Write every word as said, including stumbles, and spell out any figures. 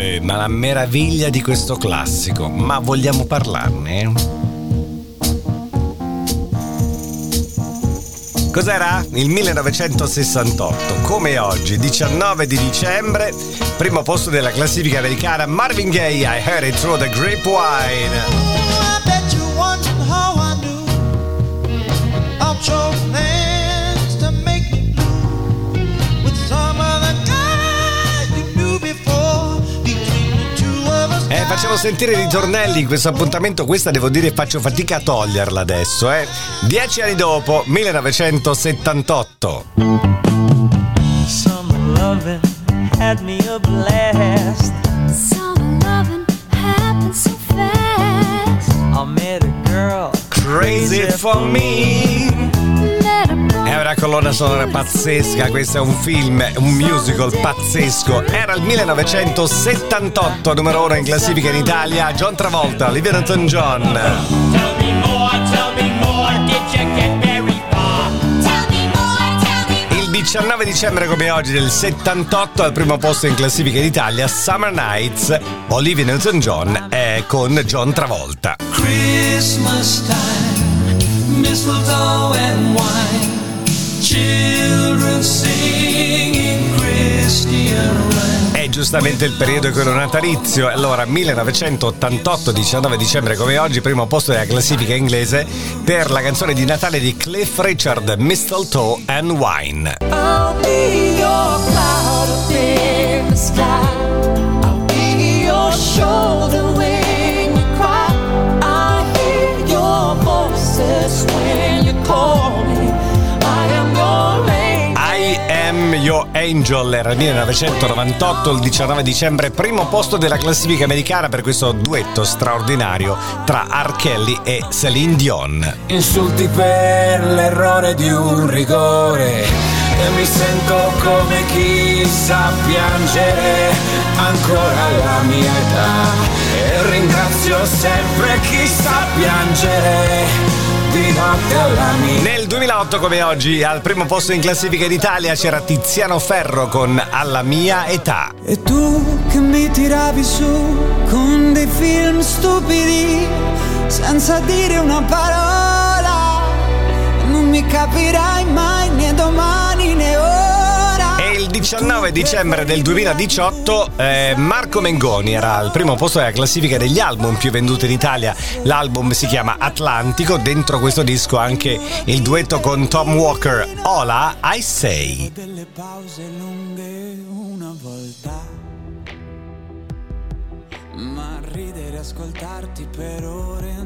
Eh, ma la meraviglia di questo classico, ma vogliamo parlarne? Cos'era? Il millenovecentosessantotto, come oggi, diciannove di dicembre, primo posto della classifica americana, Marvin Gaye, I Heard It Through the Grapevine. Eh, facciamo sentire i ritornelli in questo appuntamento. Questa devo dire faccio fatica a toglierla adesso, eh. Dieci anni dopo, millenovecentosettantotto. Some lovin' had me a blast. Some lovin' happened so fast. I met a girl crazy for me. È una colonna sonora pazzesca, questo è un film, un musical pazzesco. Era il millenovecentosettantotto, numero uno in classifica in Italia, John Travolta, Olivia Newton-John. Il diciannove dicembre come oggi del settantotto, al primo posto in classifica in Italia, Summer Nights, Olivia Newton-John è con John Travolta. Christmas time, mistletoe and wine. Children singing Christian rhyme. È giustamente il periodo che è natalizio. Allora, millenovecentottantotto, diciannove dicembre come oggi, primo posto della classifica inglese per la canzone di Natale di Cliff Richard, Mistletoe and Wine. I'll be your cloud up in the sky. I'll be your shoulder when you cry. I hear your voices when you call me. Your Angel era millenovecentonovantotto, il diciannove dicembre, primo posto della classifica americana per questo duetto straordinario tra R. Kelly e Celine Dion. Insulti per l'errore di un rigore e mi sento come chi sa piangere ancora alla mia età e ringrazio sempre chi sa piangere. Nel duemilaotto come oggi al primo posto in classifica d'Italia c'era Tiziano Ferro con Alla mia età. E tu che mi tiravi su con dei film stupidi senza dire una parola, non mi capirai mai né domani né ora. E il diciannove dicembre del duemiladiciotto eh, Marco Mengoni era al primo posto della classifica degli album più venduti in Italia. L'album si chiama Atlantico, dentro questo disco anche il duetto con Tom Walker, Hola I Say. Delle pause lunghe una volta, ma ridere, ascoltarti per ore